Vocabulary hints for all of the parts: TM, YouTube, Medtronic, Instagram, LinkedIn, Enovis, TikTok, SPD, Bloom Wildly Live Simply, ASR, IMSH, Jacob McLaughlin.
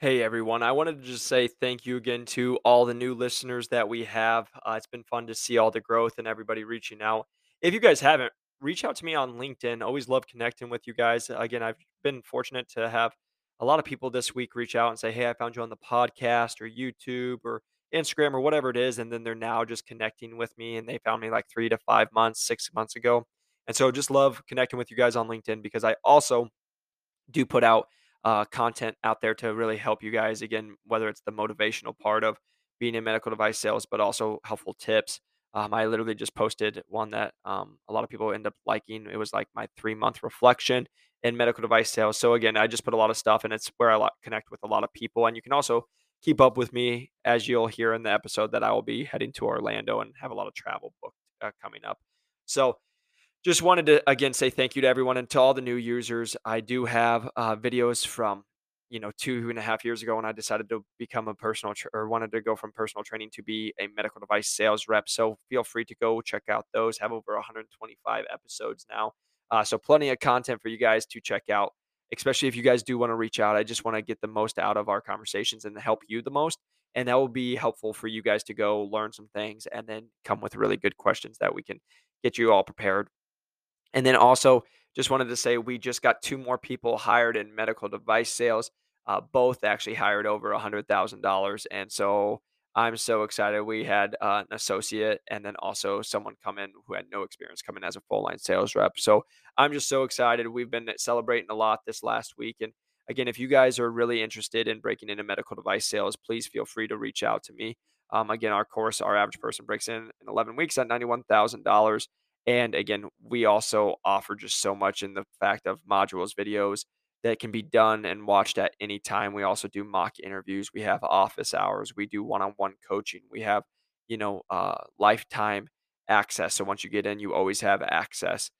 Hey everyone, I wanted to just say thank you again to all the new listeners that we have. It's been fun to see all the growth and everybody reaching out. If you guys haven't, reach out to me on LinkedIn. Always love connecting with you guys. Again, I've been fortunate to have a lot of people this week reach out and say, "Hey, I found you on the podcast or YouTube or Instagram or whatever it is." And then they're now just connecting with me and they found me like 3 to 5 months, 6 months ago. And so just love connecting with you guys on LinkedIn because I also do put out content out there to really help you guys. Again, whether it's the motivational part of being in medical device sales, but also helpful tips. I literally just posted one that a lot of people end up liking. It was like my 3-month reflection in medical device sales. So again, I just put a lot of stuff, and it's where I connect with a lot of people. And you can also keep up with me, as you'll hear in the episode, that I will be heading to Orlando and have a lot of travel booked coming up. So just wanted to again say thank you to everyone and to all the new users. I do have videos from 2.5 years ago when I decided to become a wanted to go from personal training to be a medical device sales rep. So feel free to go check out those. Have over 125 episodes now, so plenty of content for you guys to check out. Especially if you guys do want to reach out, I just want to get the most out of our conversations and help you the most. And that will be helpful for you guys to go learn some things and then come with really good questions that we can get you all prepared. And then also just wanted to say we just got 2 more people hired in medical device sales, both actually hired over $100,000. And so I'm so excited. We had an associate and then also someone come in who had no experience come in as a full line sales rep. So I'm just so excited. We've been celebrating a lot this last week. And again, if you guys are really interested in breaking into medical device sales, please feel free to reach out to me. Again, our course, Our Average Person Breaks in 11 Weeks at $91,000. And again, we also offer just so much in the fact of modules, videos that can be done and watched at any time. We also do mock interviews. We have office hours. We do one-on-one coaching. We have, lifetime access. So once you get in, you always have access.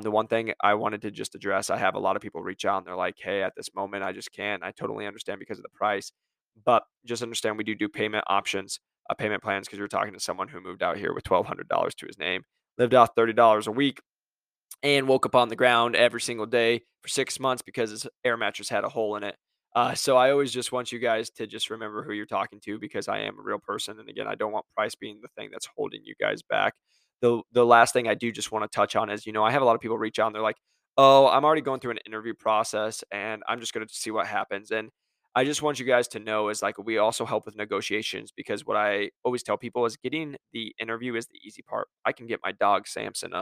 The one thing I wanted to just address, I have a lot of people reach out and they're like, "Hey, at this moment, I just can't." I totally understand because of the price, but just understand we do payment options, payment plans, because you're talking to someone who moved out here with $1,200 to his name, lived off $30 a week, and woke up on the ground every single day for 6 months because his air mattress had a hole in it. So I always just want you guys to just remember who you're talking to, because I am a real person. And again, I don't want price being the thing that's holding you guys back. The last thing I do just want to touch on is, I have a lot of people reach out and they're like, "Oh, I'm already going through an interview process and I'm just going to see what happens." And I just want you guys to know is like, we also help with negotiations, because what I always tell people is getting the interview is the easy part. I can get my dog Samson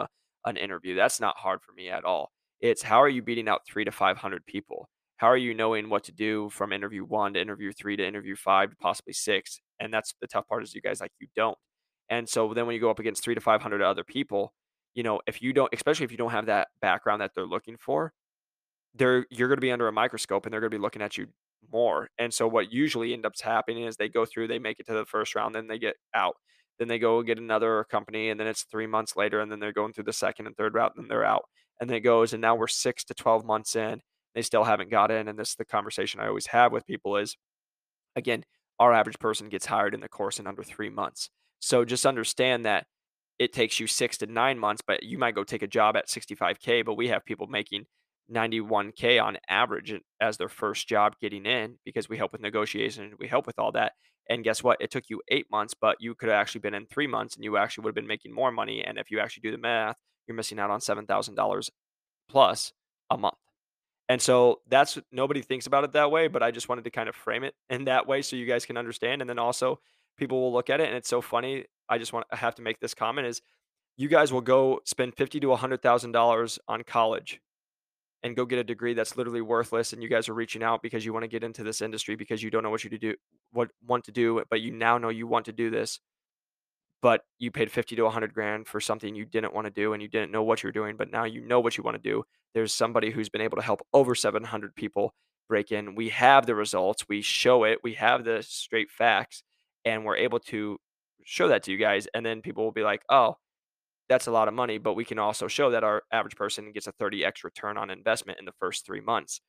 an interview. That's not hard for me at all. It's how are you beating out 300 to 500 people? How are you knowing what to do from interview 1 to interview 3 to interview 5 to possibly 6? And that's the tough part is you guys like you don't. And so then when you go up against 300 to 500 other people, if you don't, especially if you don't have that background that they're looking for, you're going to be under a microscope and they're going to be looking at you more. And so what usually ends up happening is they go through, they make it to the first round, then they get out, then they go get another company, and then it's 3 months later, and then they're going through the second and third round, and then they're out, and then it goes, and now we're 6 to 12 months in, they still haven't got in. And this is the conversation I always have with people is, again, our average person gets hired in the course in under 3 months. So just understand that it takes you 6 to 9 months, but you might go take a job at 65K, but we have people making 91K on average as their first job getting in, because we help with negotiation. We help with all that. And guess what? It took you 8 months, but you could have actually been in 3 months and you actually would have been making more money. And if you actually do the math, you're missing out on $7,000 plus a month. And so that's, nobody thinks about it that way, but I just wanted to kind of frame it in that way so you guys can understand. And then also people will look at it and it's so funny. I have to make this comment is you guys will go spend $50,000 to $100,000 on college and go get a degree that's literally worthless. And you guys are reaching out because you want to get into this industry because you don't know what want to do, but you now know you want to do this, but you paid $50,000 to $100,000 for something you didn't want to do and you didn't know what you're doing, but now you know what you want to do. There's somebody who's been able to help over 700 people break in. We have the results, we show it, we have the straight facts, and we're able to show that to you guys. And then people will be like, "Oh, that's a lot of money," but we can also show that our average person gets a 30x return on investment in the first 3 months.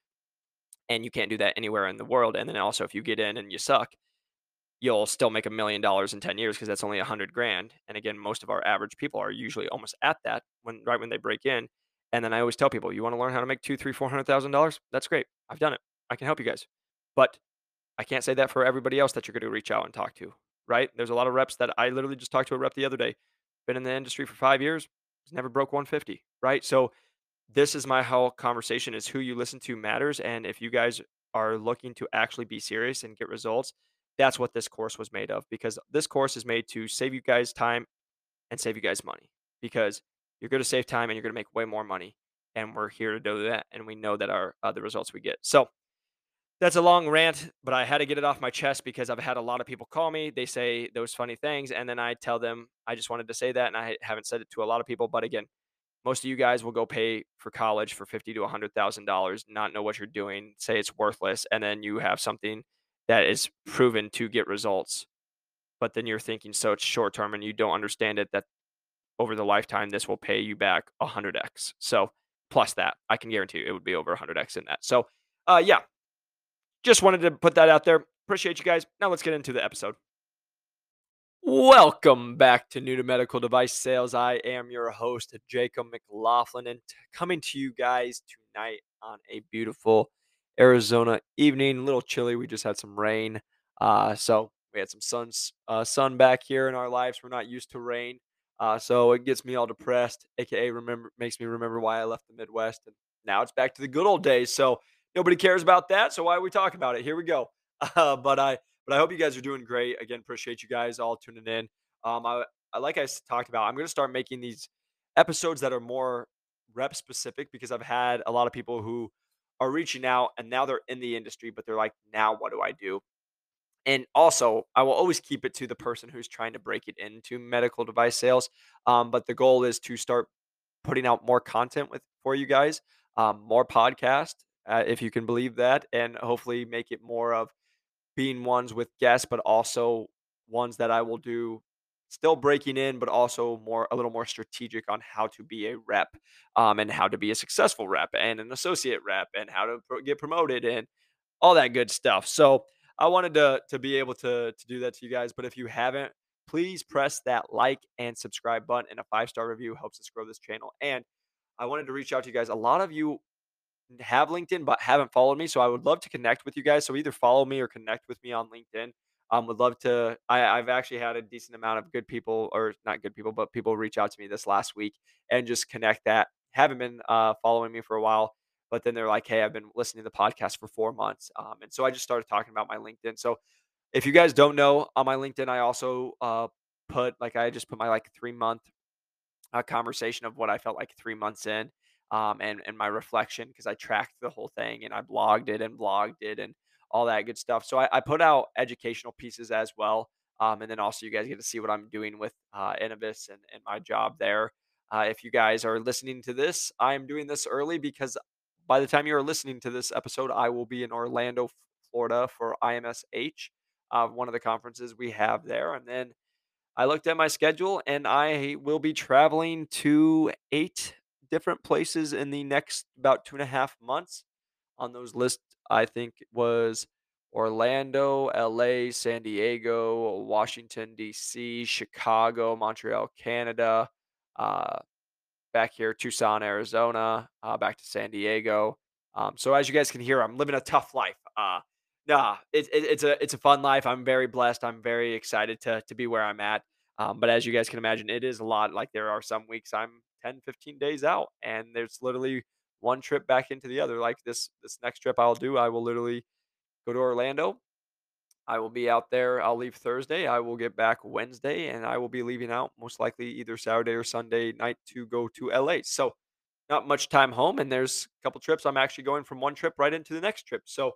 And you can't do that anywhere in the world. And then also if you get in and you suck, you'll still make $1 million in 10 years because that's only $100,000. And again, most of our average people are usually almost at that right when they break in. And then I always tell people, you want to learn how to make $200,000, $300,000, $400,000? That's great. I've done it. I can help you guys. But I can't say that for everybody else that you're going to reach out and talk to, right? There's a lot of reps that I literally just talked to a rep the other day, been in the industry for 5 years, never broke 150, right? So this is my whole conversation is who you listen to matters. And if you guys are looking to actually be serious and get results, that's what this course was made of, because this course is made to save you guys time and save you guys money, because you're going to save time and you're going to make way more money. And we're here to do that. And we know that our the results we get. So that's a long rant, but I had to get it off my chest because I've had a lot of people call me. They say those funny things. And then I tell them, I just wanted to say that. And I haven't said it to a lot of people, but again, most of you guys will go pay for college for $50,000 to $100,000, not know what you're doing, say it's worthless, and then you have something that is proven to get results. But then you're thinking so it's short term and you don't understand it that over the lifetime, this will pay you back 100x. So plus that, I can guarantee you it would be over 100x in that. So yeah, just wanted to put that out there. Appreciate you guys. Now let's get into the episode. Welcome back to New to Medical Device Sales. I am your host, Jacob McLaughlin, and coming to you guys tonight on a beautiful Arizona evening. A little chilly. We just had some rain. So we had some sun back here in our lives. We're not used to rain. So it gets me all depressed, aka makes me remember why I left the Midwest. And now it's back to the good old days. So nobody cares about that. So why are we talking about it? Here we go. But I hope you guys are doing great. Again, appreciate you guys all tuning in. Like I talked about, I'm going to start making these episodes that are more rep specific, because I've had a lot of people who are reaching out and now they're in the industry, but they're like, now what do I do? And also, I will always keep it to the person who's trying to break it into medical device sales. But the goal is to start putting out more content for you guys, more podcasts, if you can believe that, and hopefully make it more of being ones with guests, but also ones that I will do still breaking in, but also a little more strategic on how to be a rep, and how to be a successful rep and an associate rep and how to get promoted and all that good stuff. So I wanted to be able to do that to you guys. But if you haven't, please press that like and subscribe button, and a 5-star review helps us grow this channel. And I wanted to reach out to you guys. A lot of you have LinkedIn but haven't followed me, so I would love to connect with you guys. So either follow me or connect with me on LinkedIn. Would love to. I've actually had a decent amount of good people, or not good people, but people reach out to me this last week and just connect that haven't been following me for a while, but then they're like, hey, I've been listening to the podcast for 4 months, and so I just started talking about my LinkedIn. So if you guys don't know, on my LinkedIn, I also put my 3-month conversation of what I felt like 3 months in. And my reflection, because I tracked the whole thing and I blogged it and all that good stuff. So I put out educational pieces as well. And then also you guys get to see what I'm doing with Enovis and my job there. If you guys are listening to this, I'm doing this early because by the time you are listening to this episode, I will be in Orlando, Florida for IMSH, one of the conferences we have there. And then I looked at my schedule and I will be traveling to 8 different places in the next about 2.5 months. On those lists, I think it was Orlando, LA, San Diego, Washington, DC, Chicago, Montreal, Canada, back here, Tucson, Arizona, back to San Diego. So as you guys can hear, I'm living a tough life. It's a fun life. I'm very blessed. I'm very excited to be where I'm at. But as you guys can imagine, it is a lot. Like there are some weeks I'm 10, 15 days out, and there's literally one trip back into the other. Like this next trip I'll do, I will literally go to Orlando. I will be out there. I'll leave Thursday. I will get back Wednesday, and I will be leaving out most likely either Saturday or Sunday night to go to LA. So not much time home, and there's a couple trips. I'm actually going from one trip right into the next trip. So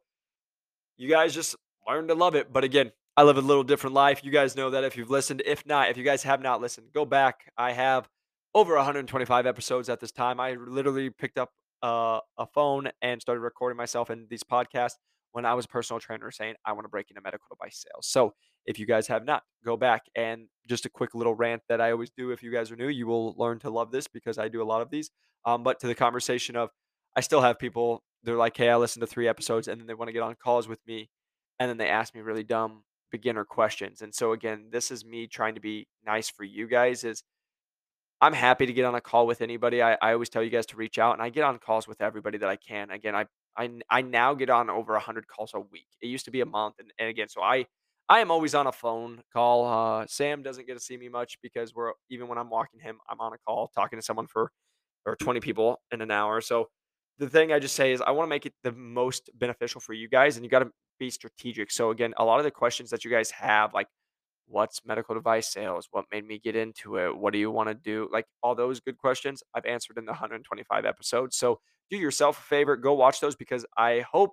you guys just learn to love it. But again, I live a little different life. You guys know that if you've listened. If not, if you guys have not listened, go back. I have over 125 episodes at this time. I literally picked up a phone and started recording myself in these podcasts when I was a personal trainer saying, I want to break into medical device sales. So if you guys have not, go back. And just a quick little rant that I always do. If you guys are new, you will learn to love this because I do a lot of these. But to the conversation of, I still have people, they're like, hey, I listened to 3 episodes, and then they want to get on calls with me. And then they ask me really dumb beginner questions. And so again, this is me trying to be nice for you guys is, I'm happy to get on a call with anybody. I always tell you guys to reach out, and I get on calls with everybody that I can. Again, I I now get on over 100 calls a week. It used to be a month. And again, so I am always on a phone call. Sam doesn't get to see me much because we're, even when I'm walking him, I'm on a call talking to someone for, or 20 people in an hour. So the thing I just say is I want to make it the most beneficial for you guys, and you got to be strategic. So again, a lot of the questions that you guys have, like what's medical device sales? What made me get into it? What do you want to do? Like all those good questions I've answered in the 125 episodes. So do yourself a favor, go watch those, because I hope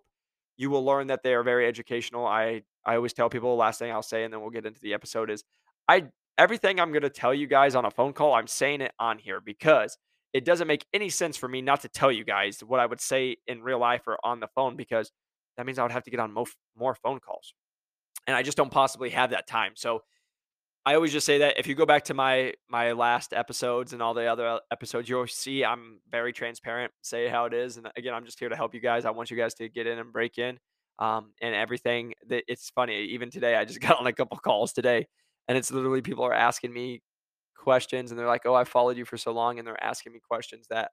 you will learn that they are very educational. I always tell people, the last thing I'll say, and then we'll get into the episode, is everything I'm going to tell you guys on a phone call, I'm saying it on here, because it doesn't make any sense for me not to tell you guys what I would say in real life or on the phone, because that means I would have to get on more phone calls. And I just don't possibly have that time. So I always just say that if you go back to my last episodes and all the other episodes, you'll see I'm very transparent, say how it is. And again, I'm just here to help you guys. I want you guys to get in and break in and everything. It's funny. Even today, I just got on a couple calls today, and it's literally people are asking me questions, and they're like, oh, I followed you for so long, and they're asking me questions that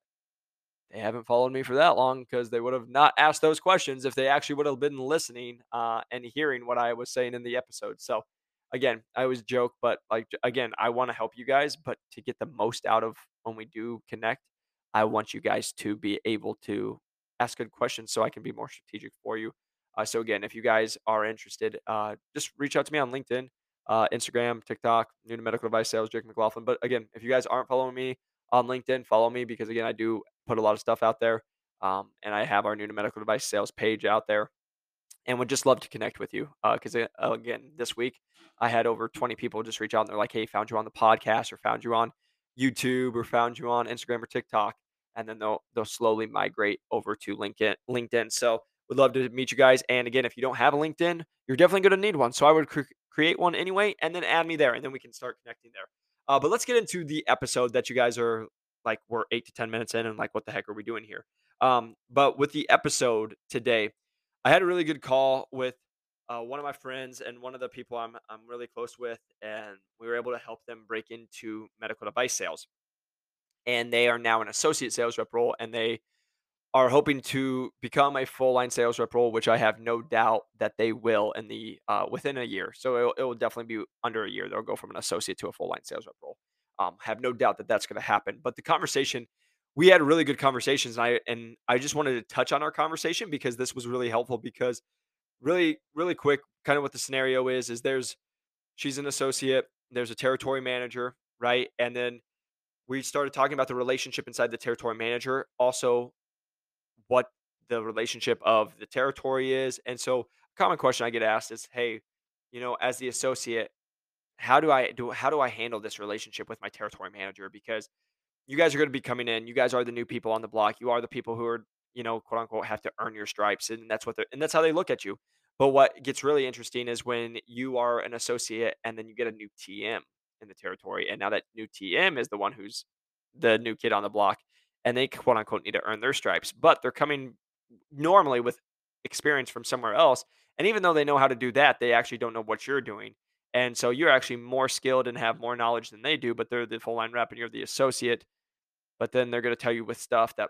they haven't followed me for that long, because they would have not asked those questions if they actually would have been listening and hearing what I was saying in the episode. So again, I always joke, but like, again, I want to help you guys, but to get the most out of when we do connect, I want you guys to be able to ask good questions so I can be more strategic for you. So again, if you guys are interested, just reach out to me on LinkedIn, Instagram, TikTok, New to Medical Device Sales, Jacob McLaughlin. But again, if you guys aren't following me on LinkedIn, follow me, because again, I do put a lot of stuff out there. And I have our New to Medical Device Sales page out there, and would just love to connect with you. Because again, this week I had over 20 people just reach out, and they're like, hey, found you on the podcast, or found you on YouTube, or found you on Instagram or TikTok. And then they'll slowly migrate over to LinkedIn. So would love to meet you guys. And again, if you don't have a LinkedIn, you're definitely going to need one. So I would create one anyway, and then add me there, and then we can start connecting there. But let's get into the episode that you guys are like, we're 8 to 10 minutes in, and like, what the heck are we doing here? But with the episode today, I had a really good call with one of my friends and one of the people I'm really close with, and we were able to help them break into medical device sales. And they are now an associate sales rep role, and they are hoping to become a full-line sales rep role, which I have no doubt that they will in the within a year. So it will definitely be under a year. They'll go from an associate to a full-line sales rep role. Have no doubt that that's going to happen. But the conversation, we had really good conversations, and I just wanted to touch on our conversation, because this was really helpful. Because really, really quick, kind of what the scenario is she's an associate, there's a territory manager, right? And then we started talking about the relationship inside the territory manager, also what the relationship of the territory is. And so a common question I get asked is, hey, you know, as the associate, how do I handle this relationship with my territory manager? Because you guys are going to be coming in, you guys are the new people on the block. You are the people who are, you know, quote unquote, have to earn your stripes. And that's how they look at you. But what gets really interesting is when you are an associate and then you get a new TM in the territory. And now that new TM is the one who's the new kid on the block, and they, quote unquote, need to earn their stripes, but they're coming normally with experience from somewhere else. And even though they know how to do that, they actually don't know what you're doing. And so you're actually more skilled and have more knowledge than they do, but they're the full line rep and you're the associate. But then they're going to tell you with stuff that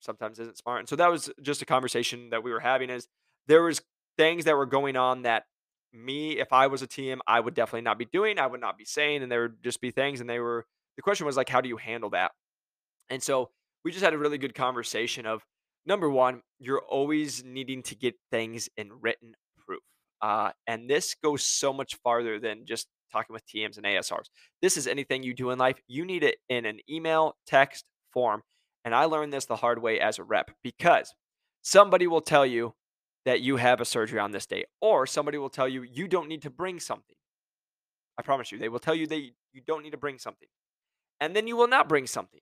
sometimes isn't smart. And so that was just a conversation that we were having, is there was things that were going on that me, if I was a TM, I would definitely not be doing, I would not be saying, and there would just be things. And the question was like, how do you handle that? And so we just had a really good conversation of, number one, you're always needing to get things in written proof. And this goes so much farther than just talking with TMs and ASRs. This is anything you do in life. You need it in an email, text form. And I learned this the hard way as a rep, because somebody will tell you that you have a surgery on this day, or somebody will tell you you don't need to bring something. I promise you, they will tell you that you don't need to bring something. And then you will not bring something.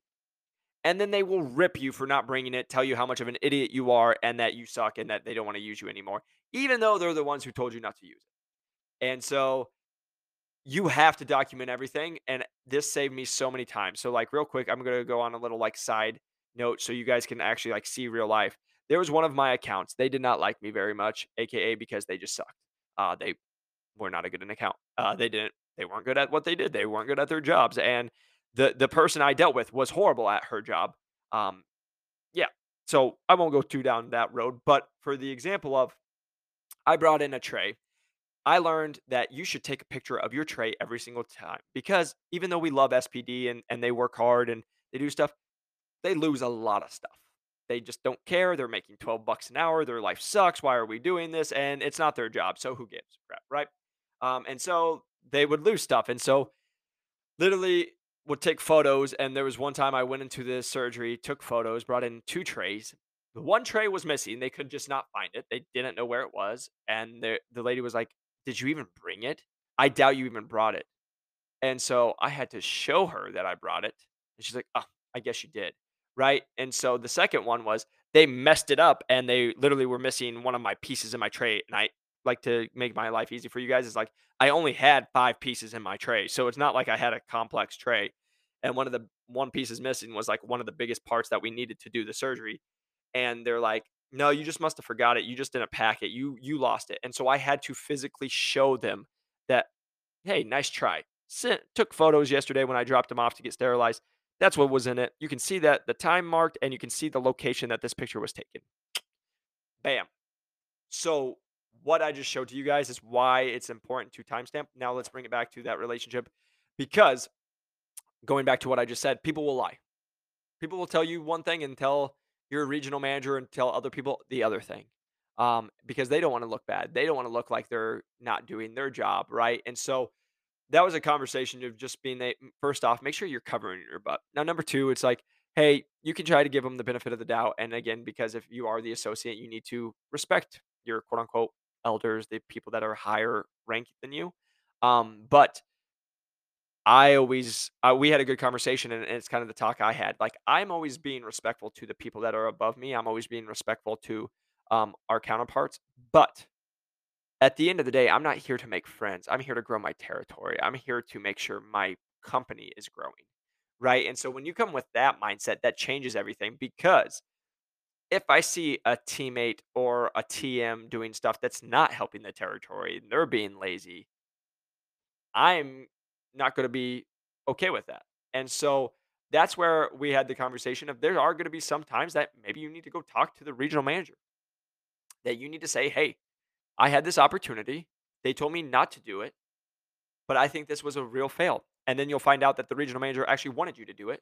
And then they will rip you for not bringing it, tell you how much of an idiot you are, and that you suck, and that they don't want to use you anymore, even though they're the ones who told you not to use it. And so you have to document everything. And this saved me so many times. So like real quick, I'm going to go on a little like side note so you guys can actually like see real life. There was one of my accounts. They did not like me very much, AKA because they just sucked. They were not a good an account. They weren't good at what they did. They weren't good at their jobs. And the person I dealt with was horrible at her job. Yeah, So I won't go too down that road, but for the example of, I brought in a tray. I learned that you should take a picture of your tray every single time, because even though we love SPD and they work hard and they do stuff, they lose a lot of stuff. They just don't care. They're making $12 an hour. Their life sucks. Why are we doing this? And it's not their job. So who gives a crap, right? And so they would lose stuff. And so literally would take photos. And there was one time I went into the surgery, took photos, brought in 2 trays. The one tray was missing. They could just not find it. They didn't know where it was. And the lady was like, "Did you even bring it? I doubt you even brought it." And so I had to show her that I brought it. And she's like, "Oh, I guess you did." Right. And so the second one was, they messed it up and they literally were missing one of my pieces in my tray. And I like to make my life easy for you guys. It's like, I only had 5 pieces in my tray. So it's not like I had a complex tray. And one piece is missing was like one of the biggest parts that we needed to do the surgery. And they're like, "No, you just must have forgot it. You just didn't pack it. You lost it." And so I had to physically show them that, "Hey, nice try. Took photos yesterday when I dropped them off to get sterilized. That's what was in it. You can see that the time marked, and you can see the location that this picture was taken." Bam. So what I just showed to you guys is why it's important to timestamp. Now let's bring it back to that relationship, because going back to what I just said, people will lie. People will tell you one thing and tell your regional manager and tell other people the other thing, because they don't want to look bad. They don't want to look like they're not doing their job, right? And so that was a conversation of just being first off, make sure you're covering your butt. Now, number 2, it's like, hey, you can try to give them the benefit of the doubt. And again, because if you are the associate, you need to respect your quote unquote elders, the people that are higher ranked than you. But I always, we had a good conversation, and it's kind of the talk I had. Like, I'm always being respectful to the people that are above me. I'm always being respectful to our counterparts. But at the end of the day, I'm not here to make friends. I'm here to grow my territory. I'm here to make sure my company is growing, right? And so when you come with that mindset, that changes everything, because if I see a teammate or a TM doing stuff that's not helping the territory and they're being lazy, I'm not going to be okay with that. And so that's where we had the conversation of, there are going to be some times that maybe you need to go talk to the regional manager, that you need to say, "Hey, I had this opportunity. They told me not to do it, but I think this was a real fail." And then you'll find out that the regional manager actually wanted you to do it.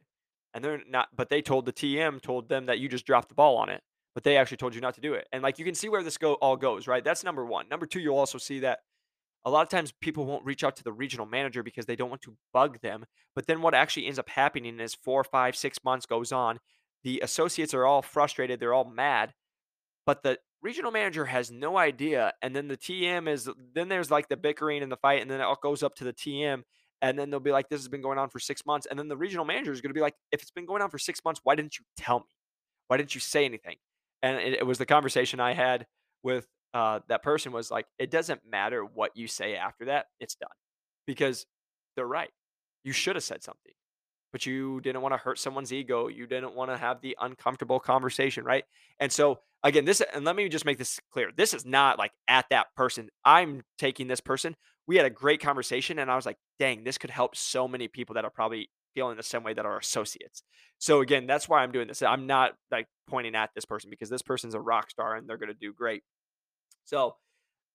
And they're not, but they told the TM, told them that you just dropped the ball on it, but they actually told you not to do it. And like, you can see where this all goes, right? That's number 1. Number 2, you'll also see that a lot of times people won't reach out to the regional manager because they don't want to bug them. But then what actually ends up happening is 4, 5, 6 months goes on. The associates are all frustrated. They're all mad, but the regional manager has no idea. And then the TM is, then there's like the bickering and the fight, and then it all goes up to the TM. And then they'll be like, "This has been going on for 6 months." And then the regional manager is going to be like, "If it's been going on for 6 months, why didn't you tell me? Why didn't you say anything?" And it was the conversation I had with that person was like, it doesn't matter what you say after that, it's done, because they're right. You should have said something, but you didn't want to hurt someone's ego. You didn't want to have the uncomfortable conversation, right? And so again, and let me just make this clear. This is not like at that person. I'm taking this person. We had a great conversation, and I was like, dang, this could help so many people that are probably feeling the same way that are associates. So again, that's why I'm doing this. I'm not like pointing at this person, because this person's a rock star and they're going to do great. So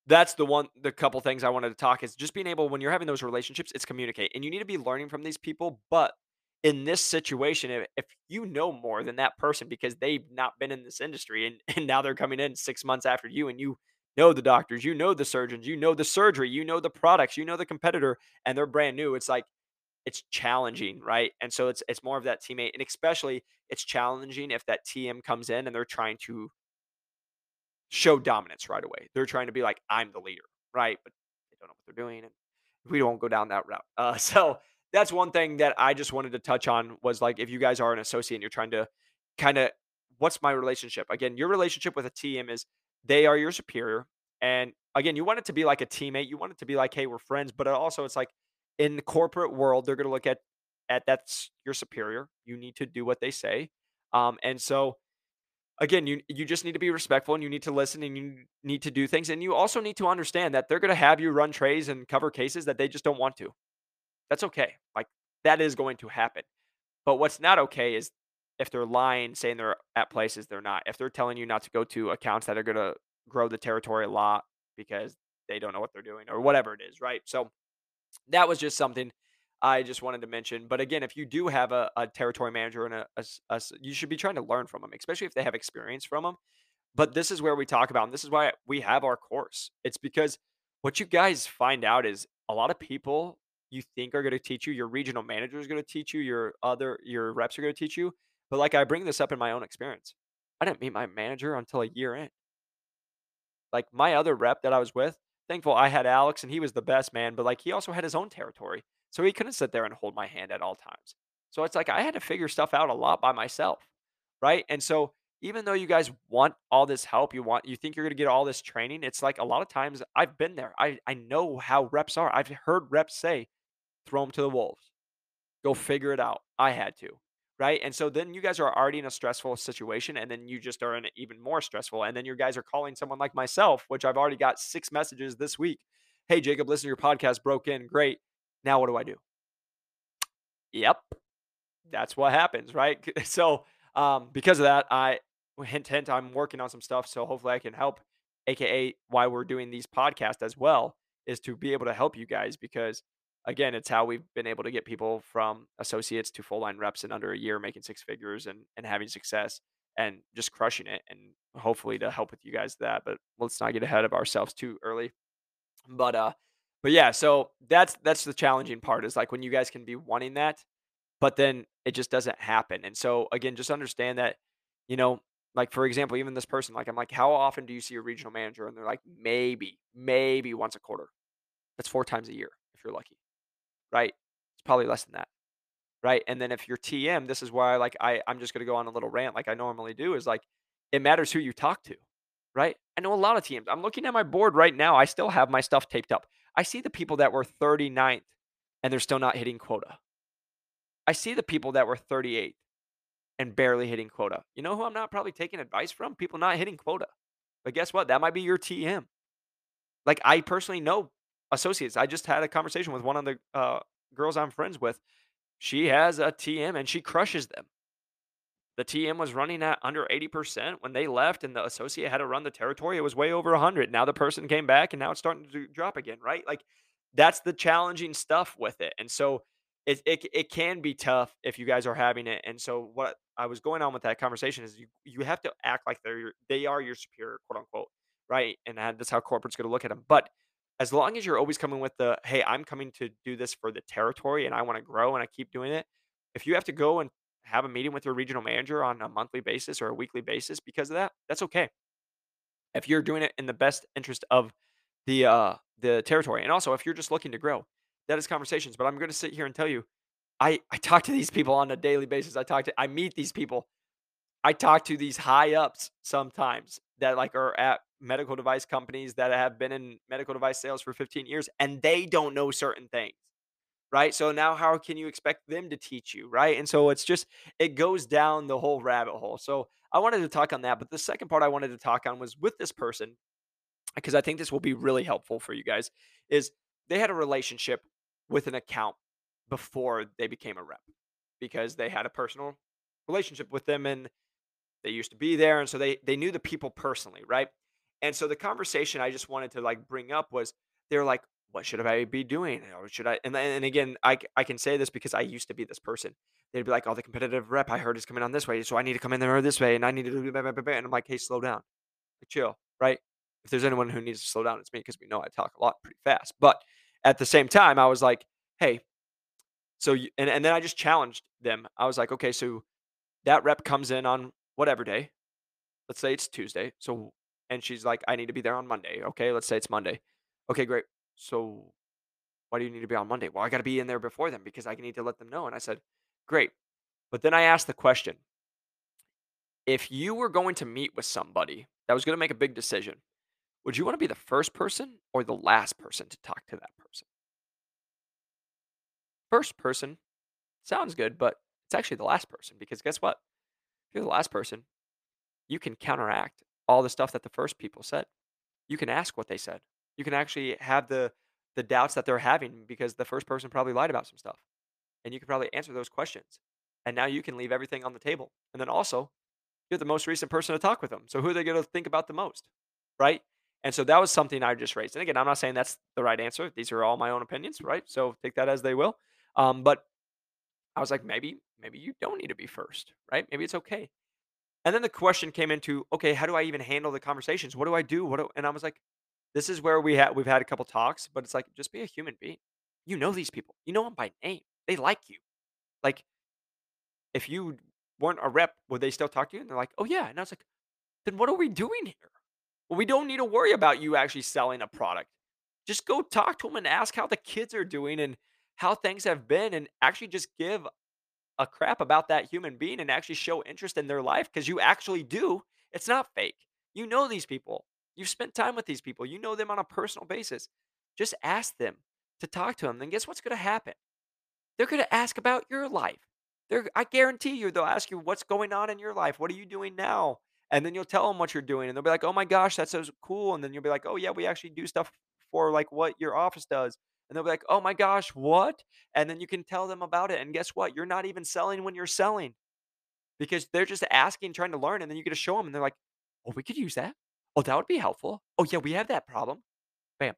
that's the couple things I wanted to talk is just being able, when you're having those relationships, it's communicate, and you need to be learning from these people. But in this situation, if you know more than that person because they've not been in this industry and now they're coming in 6 months after you, and you know the doctors, you know the surgeons, you know the surgery, you know the products, you know the competitor, and they're brand new, it's like, it's challenging, right? And so it's more of that teammate, and especially it's challenging if that TM comes in and they're trying to show dominance right away. They're trying to be like, "I'm the leader," right? But they don't know what they're doing, and we don't go down that route. So that's one thing that I just wanted to touch on was like, if you guys are an associate and you're trying to kind of, what's my relationship? Again, your relationship with a TM is they are your superior. And again, you want it to be like a teammate. You want it to be like, hey, we're friends. But also it's like in the corporate world, they're going to look at that's your superior. You need to do what they say. And so again, you just need to be respectful, and you need to listen, and you need to do things. And you also need to understand that they're going to have you run trays and cover cases that they just don't want to. That's okay. Like, that is going to happen. But what's not okay is if they're lying, saying they're at places they're not, if they're telling you not to go to accounts that are going to grow the territory a lot because they don't know what they're doing or whatever it is, right? So that was just something I just wanted to mention. But again, if you do have a territory manager and you should be trying to learn from them, especially if they have experience from them. But this is where we talk about, and this is why we have our course. It's because what you guys find out is a lot of people you think are going to teach you, your regional manager is going to teach you, your reps are going to teach you. But like, I bring this up in my own experience. I didn't meet my manager until a year in. Like my other rep that I was with, thankful I had Alex and he was the best man, but like he also had his own territory. So he couldn't sit there and hold my hand at all times. So it's like I had to figure stuff out a lot by myself, right? And so even though you guys want all this help, you think you're going to get all this training, it's like a lot of times I've been there. I know how reps are. I've heard reps say, throw them to the wolves. Go figure it out. I had to, right? And so then you guys are already in a stressful situation, and then you just are in an even more stressful. And then you guys are calling someone like myself, which I've already got 6 messages this week. Hey, Jacob, listen to your podcast. Broke in. Great. Now what do I do? Yep. That's what happens, right? So because of that, hint, I'm working on some stuff. So hopefully I can help, AKA why we're doing these podcasts as well, is to be able to help you guys, because again, it's how we've been able to get people from associates to full line reps in under a year, making 6 figures and having success and just crushing it, and hopefully to help with you guys that. But let's not get ahead of ourselves too early. But yeah, so that's the challenging part, is like when you guys can be wanting that, but then it just doesn't happen. And so again, just understand that, you know, like for example, even this person, like I'm like, how often do you see a regional manager? And they're like, maybe once a quarter. That's 4 times a year if you're lucky, right? It's probably less than that, right? And then if you're TM, this is why I'm just going to go on a little rant like I normally do, is like it matters who you talk to, right? I know a lot of TMs. I'm looking at my board right now. I still have my stuff taped up. I see the people that were 39th and they're still not hitting quota. I see the people that were 38th and barely hitting quota. You know who I'm not probably taking advice from? People not hitting quota. But guess what? That might be your TM. Like I personally know associates. I just had a conversation with one of the girls I'm friends with. She has a TM and she crushes them. The TM was running at under 80% when they left, and the associate had to run the territory. It was way over 100. Now the person came back, and now it's starting to drop again, right? Like that's the challenging stuff with it. And so it can be tough if you guys are having it. And so what I was going on with that conversation is you have to act like they are your superior, quote unquote, right? And that's how corporate's going to look at them. But as long as you're always coming with the, hey, I'm coming to do this for the territory and I want to grow and I keep doing it. If you have to go and have a meeting with your regional manager on a monthly basis or a weekly basis because of that, that's okay. If you're doing it in the best interest of the territory. And also if you're just looking to grow, that is conversations. But I'm going to sit here and tell you, I talk to these people on a daily basis. I meet these people. I talk to these high ups sometimes that like are at medical device companies that have been in medical device sales for 15 years and they don't know certain things. Right. So now how can you expect them to teach you? Right. And so it goes down the whole rabbit hole. So I wanted to talk on that. But the second part I wanted to talk on was with this person, because I think this will be really helpful for you guys, is they had a relationship with an account before they became a rep because they had a personal relationship with them and they used to be there. And so they knew the people personally. Right. And so the conversation I just wanted to like bring up was they're like, what should I be doing? Or should I? And again, I can say this because I used to be this person. They'd be like, oh, the competitive rep I heard is coming on this way. So I need to come in there this way. And I need to do blah, blah, blah, blah. And I'm like, hey, slow down. Like, chill, right? If there's anyone who needs to slow down, it's me, because we know I talk a lot pretty fast. But at the same time, I was like, hey, so, and then I just challenged them. I was like, okay, so that rep comes in on whatever day. Let's say it's Tuesday. So, and she's like, I need to be there on Monday. Okay, let's say it's Monday. Okay, great. So why do you need to be on Monday? Well, I got to be in there before them because I need to let them know. And I said, great. But then I asked the question, if you were going to meet with somebody that was going to make a big decision, would you want to be the first person or the last person to talk to that person? First person sounds good, but it's actually the last person, because guess what? If you're the last person, you can counteract all the stuff that the first people said. You can ask what they said. You can actually have the doubts that they're having because the first person probably lied about some stuff. And you can probably answer those questions. And now you can leave everything on the table. And then also, you're the most recent person to talk with them. So who are they going to think about the most, right? And so that was something I just raised. And again, I'm not saying that's the right answer. These are all my own opinions, right? So take that as they will. But I was like, maybe you don't need to be first, right? Maybe it's okay. And then the question came into, okay, how do I even handle the conversations? What do I do? And I was like, this is where we've had a couple talks, but it's like, just be a human being. You know these people. You know them by name. They like you. Like, if you weren't a rep, would they still talk to you? And they're like, oh, yeah. And I was like, then what are we doing here? Well, we don't need to worry about you actually selling a product. Just go talk to them and ask how the kids are doing and how things have been, and actually just give a crap about that human being and actually show interest in their life, because you actually do. It's not fake. You know these people. You've spent time with these people. You know them on a personal basis. Just ask them to talk to them. Then guess what's going to happen? They're going to ask about your life. I guarantee you they'll ask you what's going on in your life. What are you doing now? And then you'll tell them what you're doing, and they'll be like, oh my gosh, that's so cool. And then you'll be like, oh yeah, we actually do stuff for like what your office does. And they'll be like, oh my gosh, what? And then you can tell them about it. And guess what? You're not even selling when you're selling, because they're just asking, trying to learn. And then you get to show them, and they're like, oh, we could use that. Oh, that would be helpful. Oh yeah, we have that problem. Bam.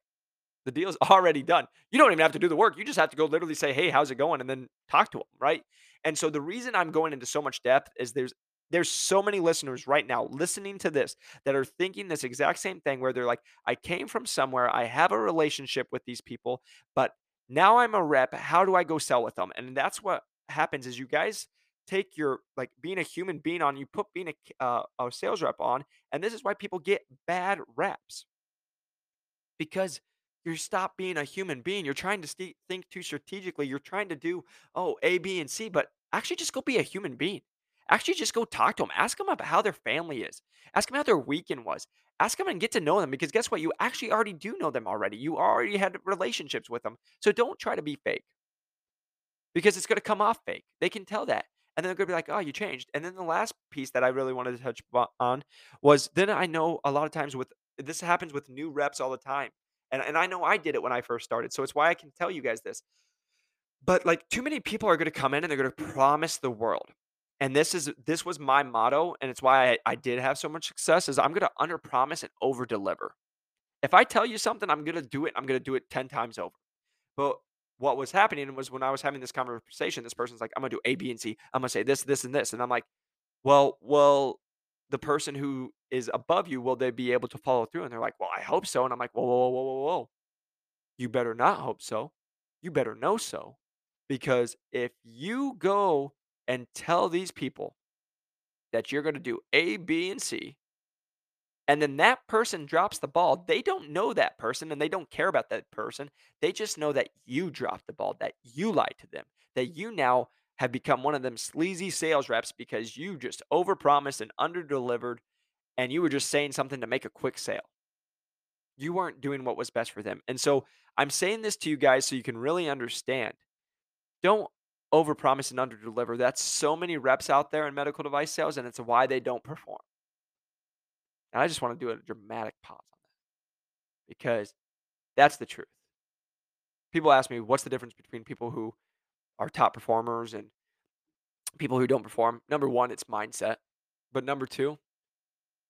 The deal's already done. You don't even have to do the work. You just have to go literally say, hey, how's it going? And then talk to them, right? And so the reason I'm going into so much depth is there's so many listeners right now listening to this that are thinking this exact same thing, where they're like, I came from somewhere, I have a relationship with these people, but now I'm a rep. How do I go sell with them? And that's what happens is you guys take your, like, being a human being on, you put being a sales rep on, and this is why people get bad reps, because you stop being a human being. You're trying to think too strategically. You're trying to do, oh, A, B, and C, but actually just go be a human being. Actually, just go talk to them. Ask them about how their family is. Ask them how their weekend was. Ask them and get to know them, because guess what? You actually already do know them already. You already had relationships with them. So don't try to be fake, because it's going to come off fake. They can tell that. And then they're going to be like, oh, you changed. And then the last piece that I really wanted to touch on was, then I know a lot of times this happens with new reps all the time. And I know I did it when I first started. So it's why I can tell you guys this. But like, too many people are going to come in and they're going to promise the world. And this was my motto, and it's why I did have so much success, is I'm going to underpromise and overdeliver. If I tell you something, I'm going to do it. I'm going to do it 10 times over. But what was happening was, when I was having this conversation, this person's like, I'm going to do A, B, and C. I'm going to say this, this, and this. And I'm like, well, the person who is above you, will they be able to follow through? And they're like, well, I hope so. And I'm like, whoa. You better not hope so. You better know so. Because if you go and tell these people that you're going to do A, B, and C, and then that person drops the ball, they don't know that person and they don't care about that person. They just know that you dropped the ball, that you lied to them, that you now have become one of them sleazy sales reps because you just overpromised and underdelivered, and you were just saying something to make a quick sale. You weren't doing what was best for them. And so I'm saying this to you guys so you can really understand. Don't overpromise and underdeliver. That's so many reps out there in medical device sales, and it's why they don't perform. And I just want to do a dramatic pause on that, because that's the truth. People ask me, what's the difference between people who are top performers and people who don't perform? Number one, it's mindset. But number two,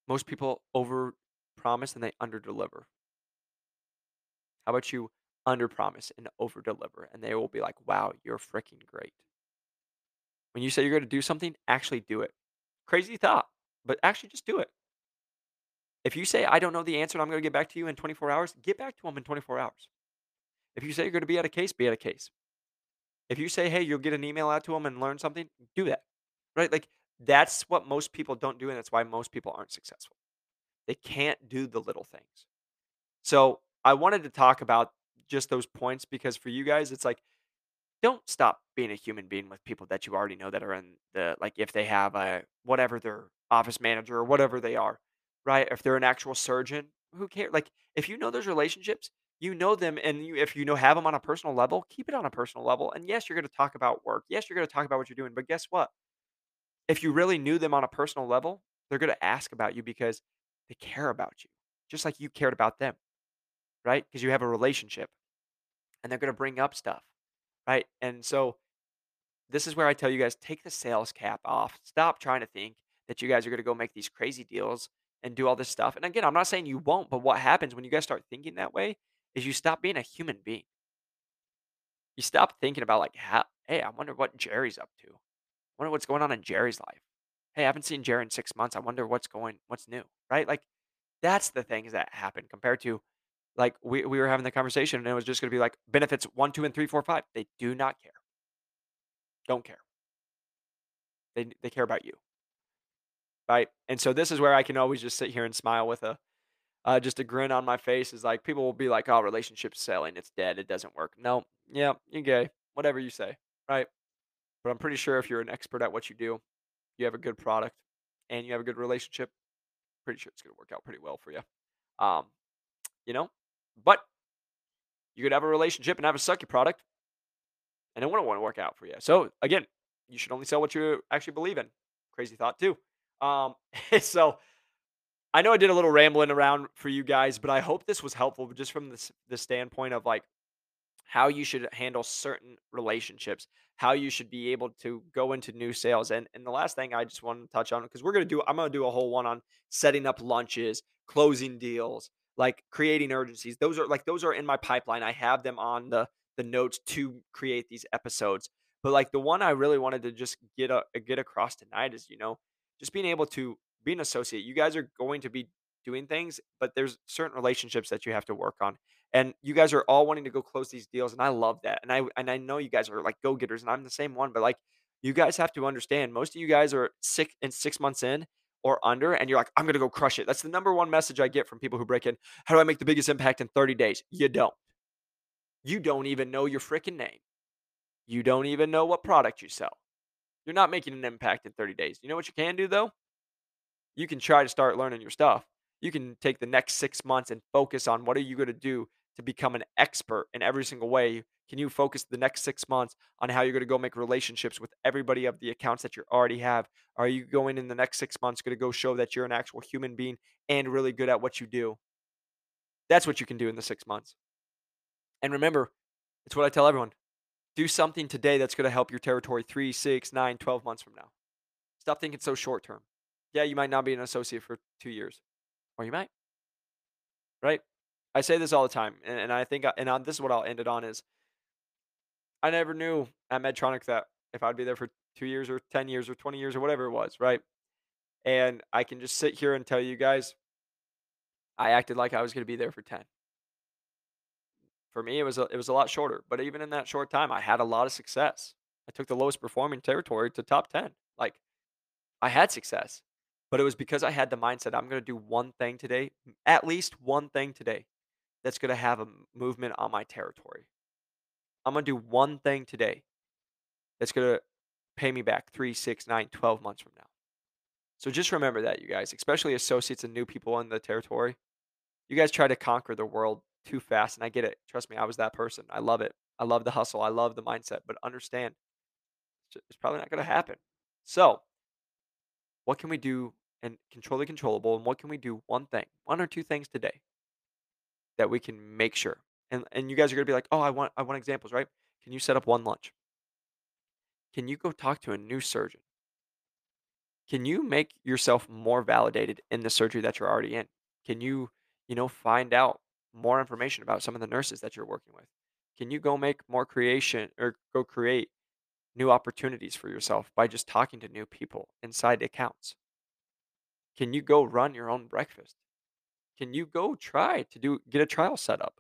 most people overpromise and they underdeliver. How about you? Underpromise and overdeliver, and they will be like, wow, you're freaking great. When you say you're going to do something, actually do it. Crazy thought, but actually just do it. If you say, I don't know the answer and I'm going to get back to you in 24 hours, get back to them in 24 hours. If you say you're going to be at a case, be at a case. If you say, hey, you'll get an email out to them and learn something, do that, right? Like, that's what most people don't do, and that's why most people aren't successful. They can't do the little things. So I wanted to talk about just those points, because for you guys, it's like, don't stop being a human being with people that you already know that are in the, like, if they have a, whatever, their office manager or whatever they are, right? If they're an actual surgeon, who cares? Like, if you know those relationships, you know them, and if you have them on a personal level, keep it on a personal level. And yes, you're going to talk about work. Yes, you're going to talk about what you're doing, but guess what? If you really knew them on a personal level, they're going to ask about you because they care about you, just like you cared about them, right? Because you have a relationship. And they're going to bring up stuff, right? And so this is where I tell you guys, take the sales cap off. Stop trying to think that you guys are going to go make these crazy deals and do all this stuff. And again, I'm not saying you won't, but what happens when you guys start thinking that way is you stop being a human being. You stop thinking about like, hey, I wonder what Jerry's up to. I wonder what's going on in Jerry's life. Hey, I haven't seen Jerry in 6 months. I wonder what's new, right? Like, that's the things that happen compared to like we were having the conversation and it was just going to be like benefits 1, 2, and 3, 4, 5. They do not care. Don't care. They care about you. Right. And so this is where I can always just sit here and smile with just a grin on my face, is like, people will be like, oh, relationship selling, it's dead. It doesn't work. No. Yeah. You're gay. Whatever you say. Right. But I'm pretty sure if you're an expert at what you do, you have a good product and you have a good relationship, pretty sure it's going to work out pretty well for you. You know, but you could have a relationship and have a sucky product and it wouldn't want to work out for you. So again, you should only sell what you actually believe in. Crazy thought too. So I know I did a little rambling around for you guys, but I hope this was helpful just from the standpoint of like how you should handle certain relationships, how you should be able to go into new sales. And the last thing I just want to touch on, because I'm going to do a whole one on setting up lunches, closing deals, like creating urgencies. Those are in my pipeline. I have them on the notes to create these episodes. But like the one I really wanted to just get across tonight is, you know, just being able to be an associate. You guys are going to be doing things, but there's certain relationships that you have to work on. And you guys are all wanting to go close these deals. And I love that. And I know you guys are like go-getters and I'm the same one, but like you guys have to understand, most of you guys are sick and 6 months in or under, and you're like, I'm going to go crush it. That's the number one message I get from people who break in. How do I make the biggest impact in 30 days? You don't. You don't even know your freaking name. You don't even know what product you sell. You're not making an impact in 30 days. You know what you can do though? You can try to start learning your stuff. You can take the next 6 months and focus on what are you going to do to become an expert in every single way. Can you focus the next 6 months on how you're going to go make relationships with everybody of the accounts that you already have? Are you going in the next 6 months going to go show that you're an actual human being and really good at what you do? That's what you can do in the 6 months. And remember, it's what I tell everyone. Do something today that's going to help your territory 3, 6, 9, 12 months from now. Stop thinking so short term. Yeah, you might not be an associate for 2 years, or you might, right? I say this all the time, and I think, this is what I'll end it on is, I never knew at Medtronic that if I'd be there for 2 years or 10 years or 20 years or whatever it was, right? And I can just sit here and tell you guys, I acted like I was going to be there for 10. For me, it was a lot shorter. But even in that short time, I had a lot of success. I took the lowest performing territory to top 10. Like, I had success. But it was because I had the mindset, I'm going to do one thing today, at least one thing today, that's going to have a movement on my territory. I'm going to do one thing today that's going to pay me back 3, 6, 9, 12 months from now. So just remember that, you guys, especially associates and new people in the territory. You guys try to conquer the world too fast, and I get it. Trust me, I was that person. I love it. I love the hustle. I love the mindset, but understand it's probably not going to happen. So what can we do and control the controllable, and what can we do one thing, one or two things today that we can make sure? And you guys are going to be like, oh, I want examples, right? Can you set up one lunch? Can you go talk to a new surgeon? Can you make yourself more validated in the surgery that you're already in? Can you find out more information about some of the nurses that you're working with? Can you go make more creation or go create new opportunities for yourself by just talking to new people inside accounts? Can you go run your own breakfast? Can you go try to get a trial set up?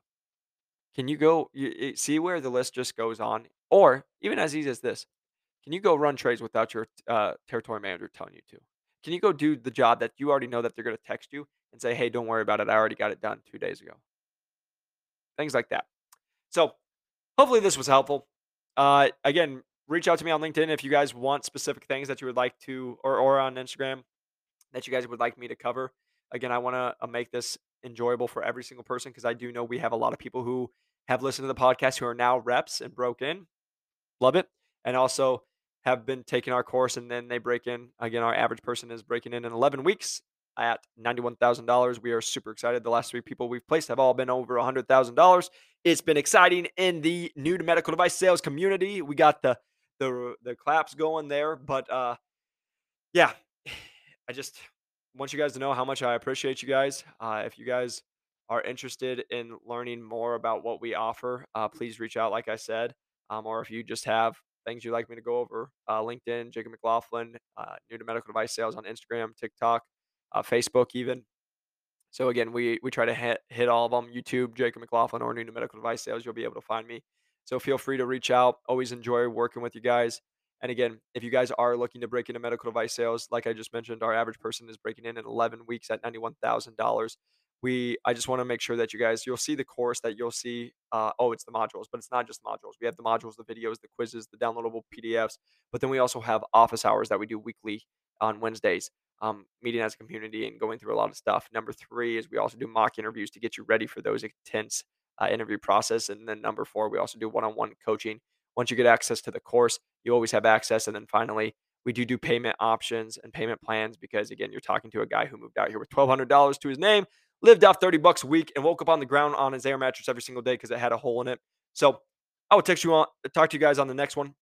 Can you go see where the list just goes on? Or even as easy as this, can you go run trades without your territory manager telling you to? Can you go do the job that you already know that they're going to text you and say, hey, don't worry about it. I already got it done 2 days ago. Things like that. So hopefully this was helpful. Again, reach out to me on LinkedIn if you guys want specific things that you would like to, or on Instagram that you guys would like me to cover. Again, I want to make this enjoyable for every single person, because I do know we have a lot of people who have listened to the podcast who are now reps and broke in. Love it. And also have been taking our course and then they break in. Again, our average person is breaking in 11 weeks at $91,000. We are super excited. The last 3 people we've placed have all been over $100,000. It's been exciting in the new to medical device sales community. We got the the claps going there. But yeah, I just want you guys to know how much I appreciate you guys. If you guys are interested in learning more about what we offer, please reach out, like I said. Or if you just have things you'd like me to go over, LinkedIn, Jacob McLaughlin, new to medical device sales on Instagram, TikTok, Facebook even. So again, we try to hit all of them. YouTube, Jacob McLaughlin, or new to medical device sales, you'll be able to find me. So feel free to reach out. Always enjoy working with you guys. And again, if you guys are looking to break into medical device sales, like I just mentioned, our average person is breaking in 11 weeks at $91,000. I just want to make sure that you guys, you'll see the course that you'll see. Oh, it's the modules, but it's not just modules. We have the modules, the videos, the quizzes, the downloadable PDFs, but then we also have office hours that we do weekly on Wednesdays, meeting as a community and going through a lot of stuff. Number 3 is we also do mock interviews to get you ready for those intense interview process. And then number 4, we also do one-on-one coaching. Once you get access to the course, you always have access. And then finally, we do payment options and payment plans, because again, you're talking to a guy who moved out here with $1,200 to his name, lived off $30 a week, and woke up on the ground on his air mattress every single day because it had a hole in it. So I will talk to you guys on the next one.